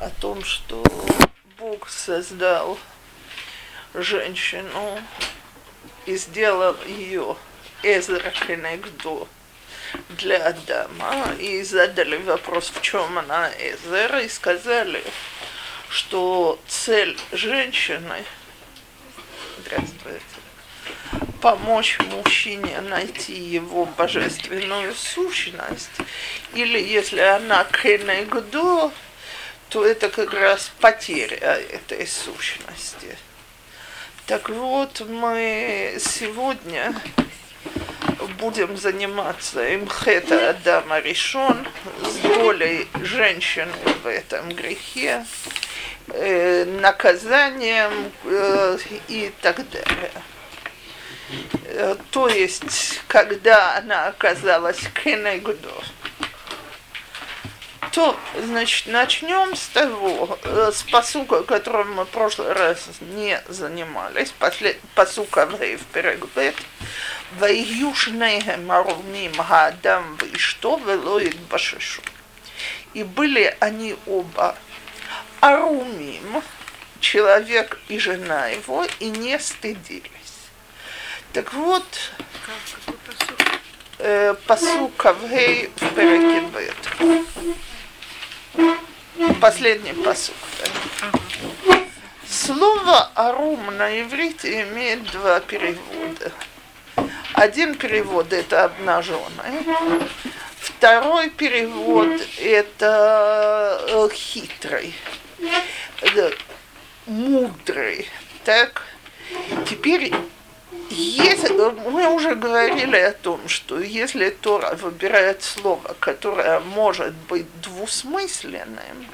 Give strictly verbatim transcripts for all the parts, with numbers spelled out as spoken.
о том, что Бог создал женщину и сделал ее Эзера Хенегдо для Адама, и задали вопрос, в чем она, Эзера, и сказали, что цель женщины помочь мужчине найти его божественную сущность, или если она кенегдо, то это как раз потеря этой сущности. Так вот, мы сегодня будем заниматься имхета Адама решен с долей женщины в этом грехе, наказанием и так далее. То есть, когда она оказалась кинэгдо. То, значит, начнем с того, с пасука, которым мы в прошлый раз не занимались, пасука в Перекбет, «Вайюшнэгэм аруммим гадамвэйшто вэлоэк башишу». И были они оба арумим, человек и жена его, и не стыдились. Так вот, э, пасука в Гей в Перекбет. Последний пасук. Да. Слово «арум» на иврите имеет два перевода. Один перевод – это «обнаженный», второй перевод – это «хитрый», «мудрый». Так, теперь… Если, мы уже говорили о том, что если Тора выбирает слово, которое может быть двусмысленным,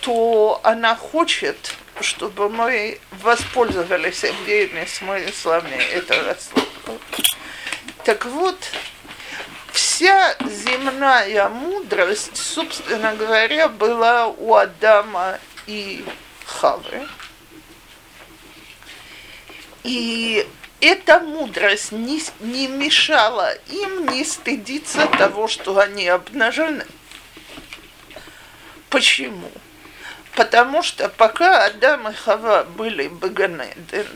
то она хочет, чтобы мы воспользовались обеими смыслами этого слова. Так вот, вся земная мудрость, собственно говоря, была у Адама и Хавы. И эта мудрость не, не мешала им не стыдиться того, что они обнажены. Почему? Потому что пока Адам и Хава были богонедены,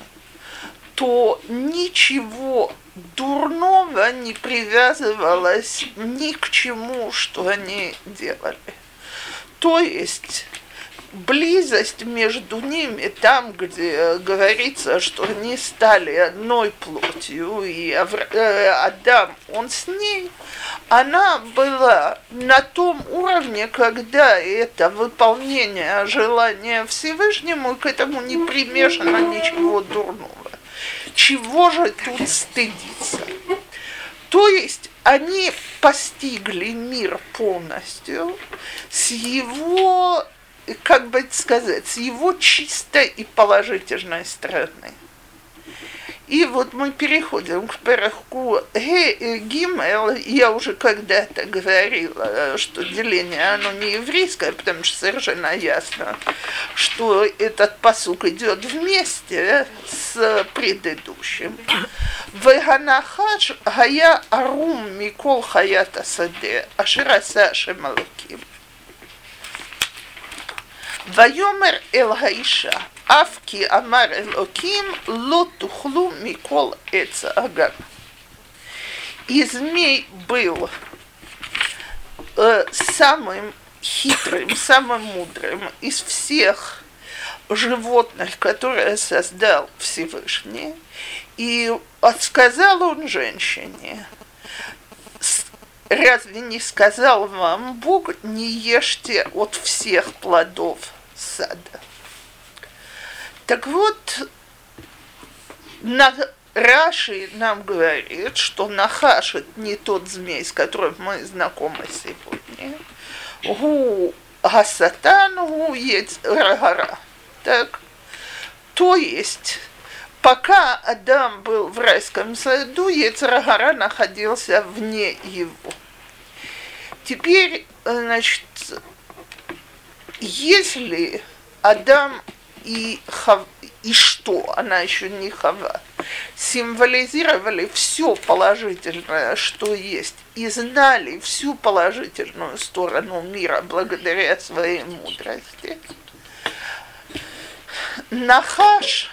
то ничего дурного не привязывалось ни к чему, что они делали. То есть... Близость между ними, там, где говорится, что они стали одной плотью, и Адам, он с ней, она была на том уровне, когда это выполнение желания Всевышнему, и к этому не примешано ничего дурного. Чего же тут стыдиться? То есть они постигли мир полностью с его... как бы сказать, с его чистой и положительной стороны. И вот мы переходим к пирогу Гиммел. Я уже когда-то говорила, что деление, оно не еврейское, потому что совершенно ясно, что этот пасук идет вместе с предыдущим. Вэганахадж гая арум микол хаят асаде ויומר הנחש אבקי אמר אלוקים לותוכלו מיקול אצאגן. И змей был э, самым хитрым, самым мудрым из всех животных, которые создал Всевышний. И сказал он женщине: разве не сказал вам Бог, не ешьте от всех плодов сада? Так вот, Раши нам говорит, что Нахаш – это не тот змей, с которым мы знакомы сегодня. Гу гасатан, гу Ец-Рагара. Так, то есть... Пока Адам был в райском саду, Ец-Рагара находился вне его. Теперь, значит, если Адам и Хава, и что, она еще не Хава, символизировали все положительное, что есть, и знали всю положительную сторону мира благодаря своей мудрости. Нахаш,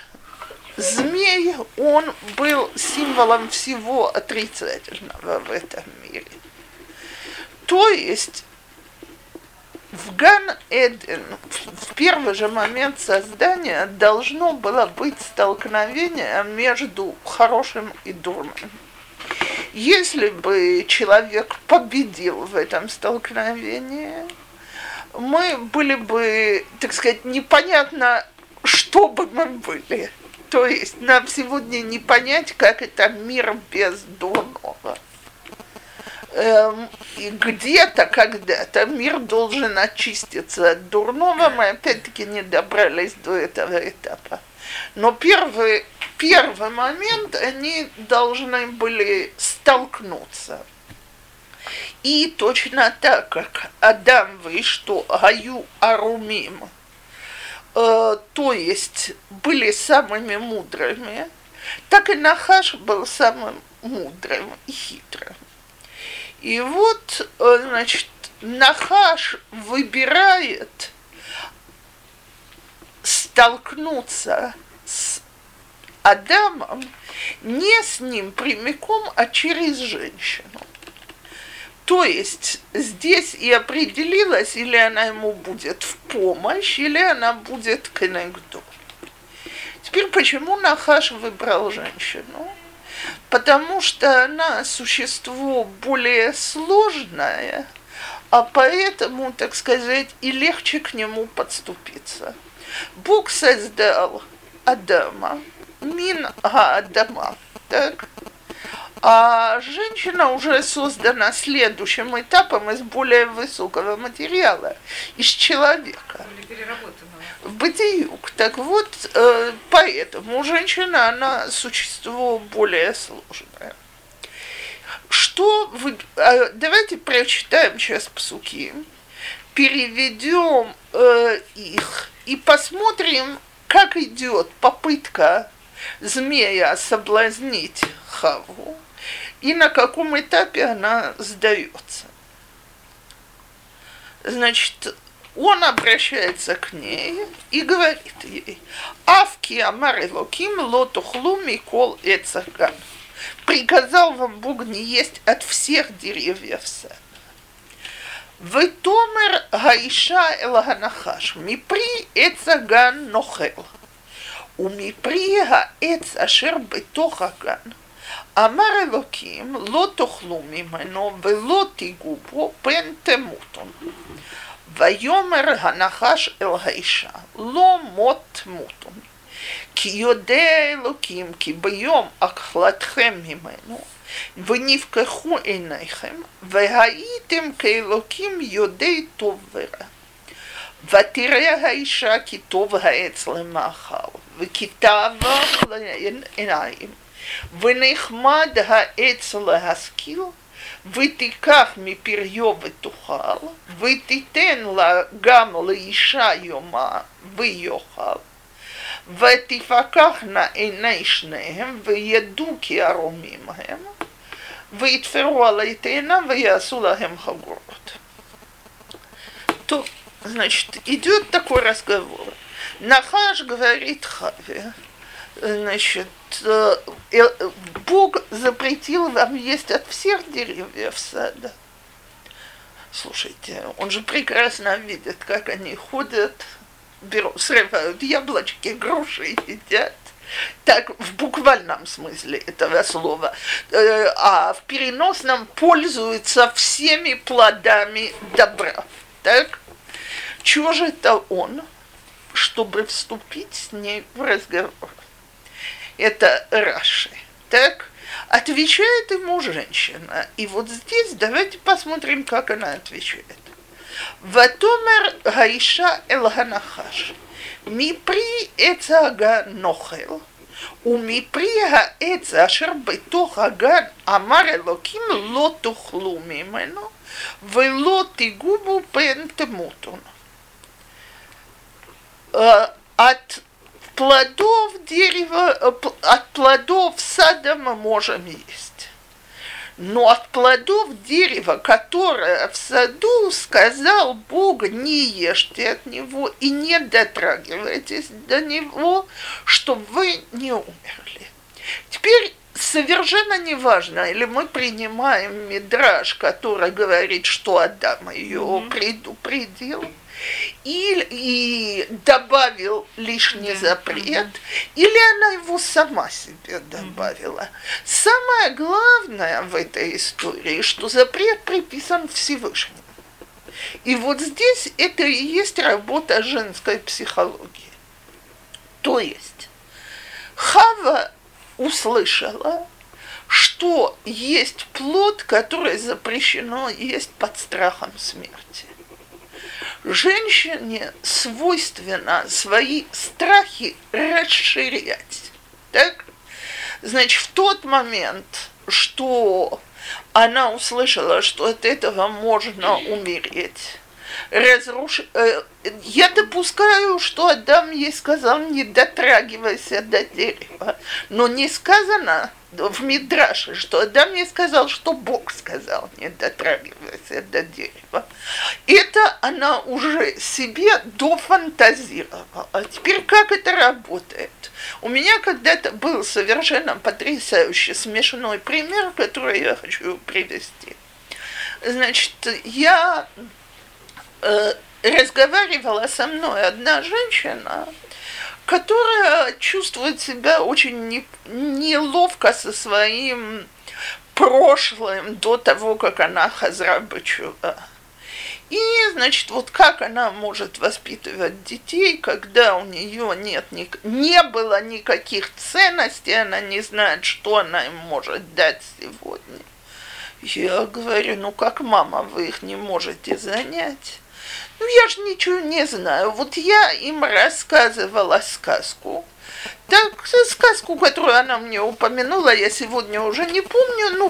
змей, он был символом всего отрицательного в этом мире. То есть в Ган-Эден в первый же момент создания должно было быть столкновение между хорошим и дурным. Если бы человек победил в этом столкновении, мы были бы, так сказать, непонятно, что бы мы были. То есть нам сегодня не понять, как это мир без дурного. И где-то, когда-то мир должен очиститься от дурного, мы опять-таки не добрались до этого этапа. Но первый, первый момент они должны были столкнуться. И точно так, как Адам вышел, Аю Арумим, э, то есть были самыми мудрыми, так и Нахаш был самым мудрым и хитрым. И вот, значит, Нахаш выбирает столкнуться с Адамом не с ним прямиком, а через женщину. То есть здесь и определилось, или она ему будет в помощь, или она будет кинэгдот. Теперь, почему Нахаш выбрал женщину? Потому что она существо более сложное, а поэтому, так сказать, и легче к нему подступиться. Бог создал Адама, Мин Адама, так? А женщина уже создана следующим этапом из более высокого материала, из человека. В Бадиюк. Так вот, поэтому женщина, она существо более сложное. Что вы... Давайте прочитаем сейчас пасуки, переведем их и посмотрим, как идет попытка змея соблазнить Хаву и на каком этапе она сдается. Значит, он обращается к ней и говорит ей: «Авки Амар и Локим лотухлумий кол эцаган. Приказал вам Бог не есть от всех деревьев сада. Витомер гайша элаганахаш мипри эцаган нохел. умиприга эц ашир би тохаган. амарылоким лотухлу микол лотигубо пентемутун. ויומר הנחש אל האישה, לא מות מותו. כי יודע האלוקים, כי ביום אכלתכם ממנו, ונפכחו עיניכם, והייתם כאלוקים ידי טוב וראה. ותראה האישה, כי טוב העץ למאכל, וכי תאווה לעיניים, ונחמד העץ להשכיל, ותיקח מפריו ותאכל, ותיתן לה גם לאישה יומה ויאכל, ותפקחנה עיני שניהם, וידעו כי ערומים הם, ויתפרו על איתנם ויעשו להם חגורות». То, значит, идет такой разговор. Нахаш говорит Хаве, значит, Бог запретил вам есть от всех деревьев сада. Слушайте, он же прекрасно видит, как они ходят, берут, срывают яблочки, груши едят. Так, в буквальном смысле этого слова. А в переносном пользуется всеми плодами добра. Так, чего же это он, чтобы вступить с ней в разговор? Это Раши. Так, отвечает ему женщина. И вот здесь давайте посмотрим, как она отвечает. «Ватомер гаиша элганахаш, мипри эцага нохел, умиприга эц ашир би тохаган, амарылоким лотухлумимино бы лотигубо пентемутун». От плодов дерева, от плодов сада мы можем есть. Но от плодов дерева, которое в саду, сказал Бог, не ешьте от него и не дотрагивайтесь до него, чтобы вы не умерли. Теперь совершенно неважно, или мы принимаем мидраж, который говорит, что Адам ее предупредил, и, и добавил лишний запрет, или она его сама себе добавила. Самое главное в этой истории, что запрет приписан Всевышнему. И вот здесь это и есть работа женской психологии. То есть Хава услышала, что есть плод, который запрещено есть под страхом смерти. Женщине свойственно свои страхи расширять. Так? Значит, в тот момент, что она услышала, что от этого можно умереть, разруш... я допускаю, что Адам ей сказал, не дотрагивайся до дерева. Но не сказано в мидраше, что Адам ей сказал, что Бог сказал, не дотрагивайся до дерева. Это она уже себе дофантазировала. А теперь как это работает? У меня когда-то был совершенно потрясающий смешной пример, который я хочу привести. Значит, я... разговаривала со мной одна женщина, которая чувствует себя очень не, неловко со своим прошлым до того, как она хазра бычува. И, значит, вот как она может воспитывать детей, когда у нее нет, не было никаких ценностей, она не знает, что она им может дать сегодня. Я говорю, ну как мама, вы их не можете занять? Ну, я же ничего не знаю. Вот я им рассказывала сказку. Так, сказку, которую она мне упомянула, я сегодня уже не помню, но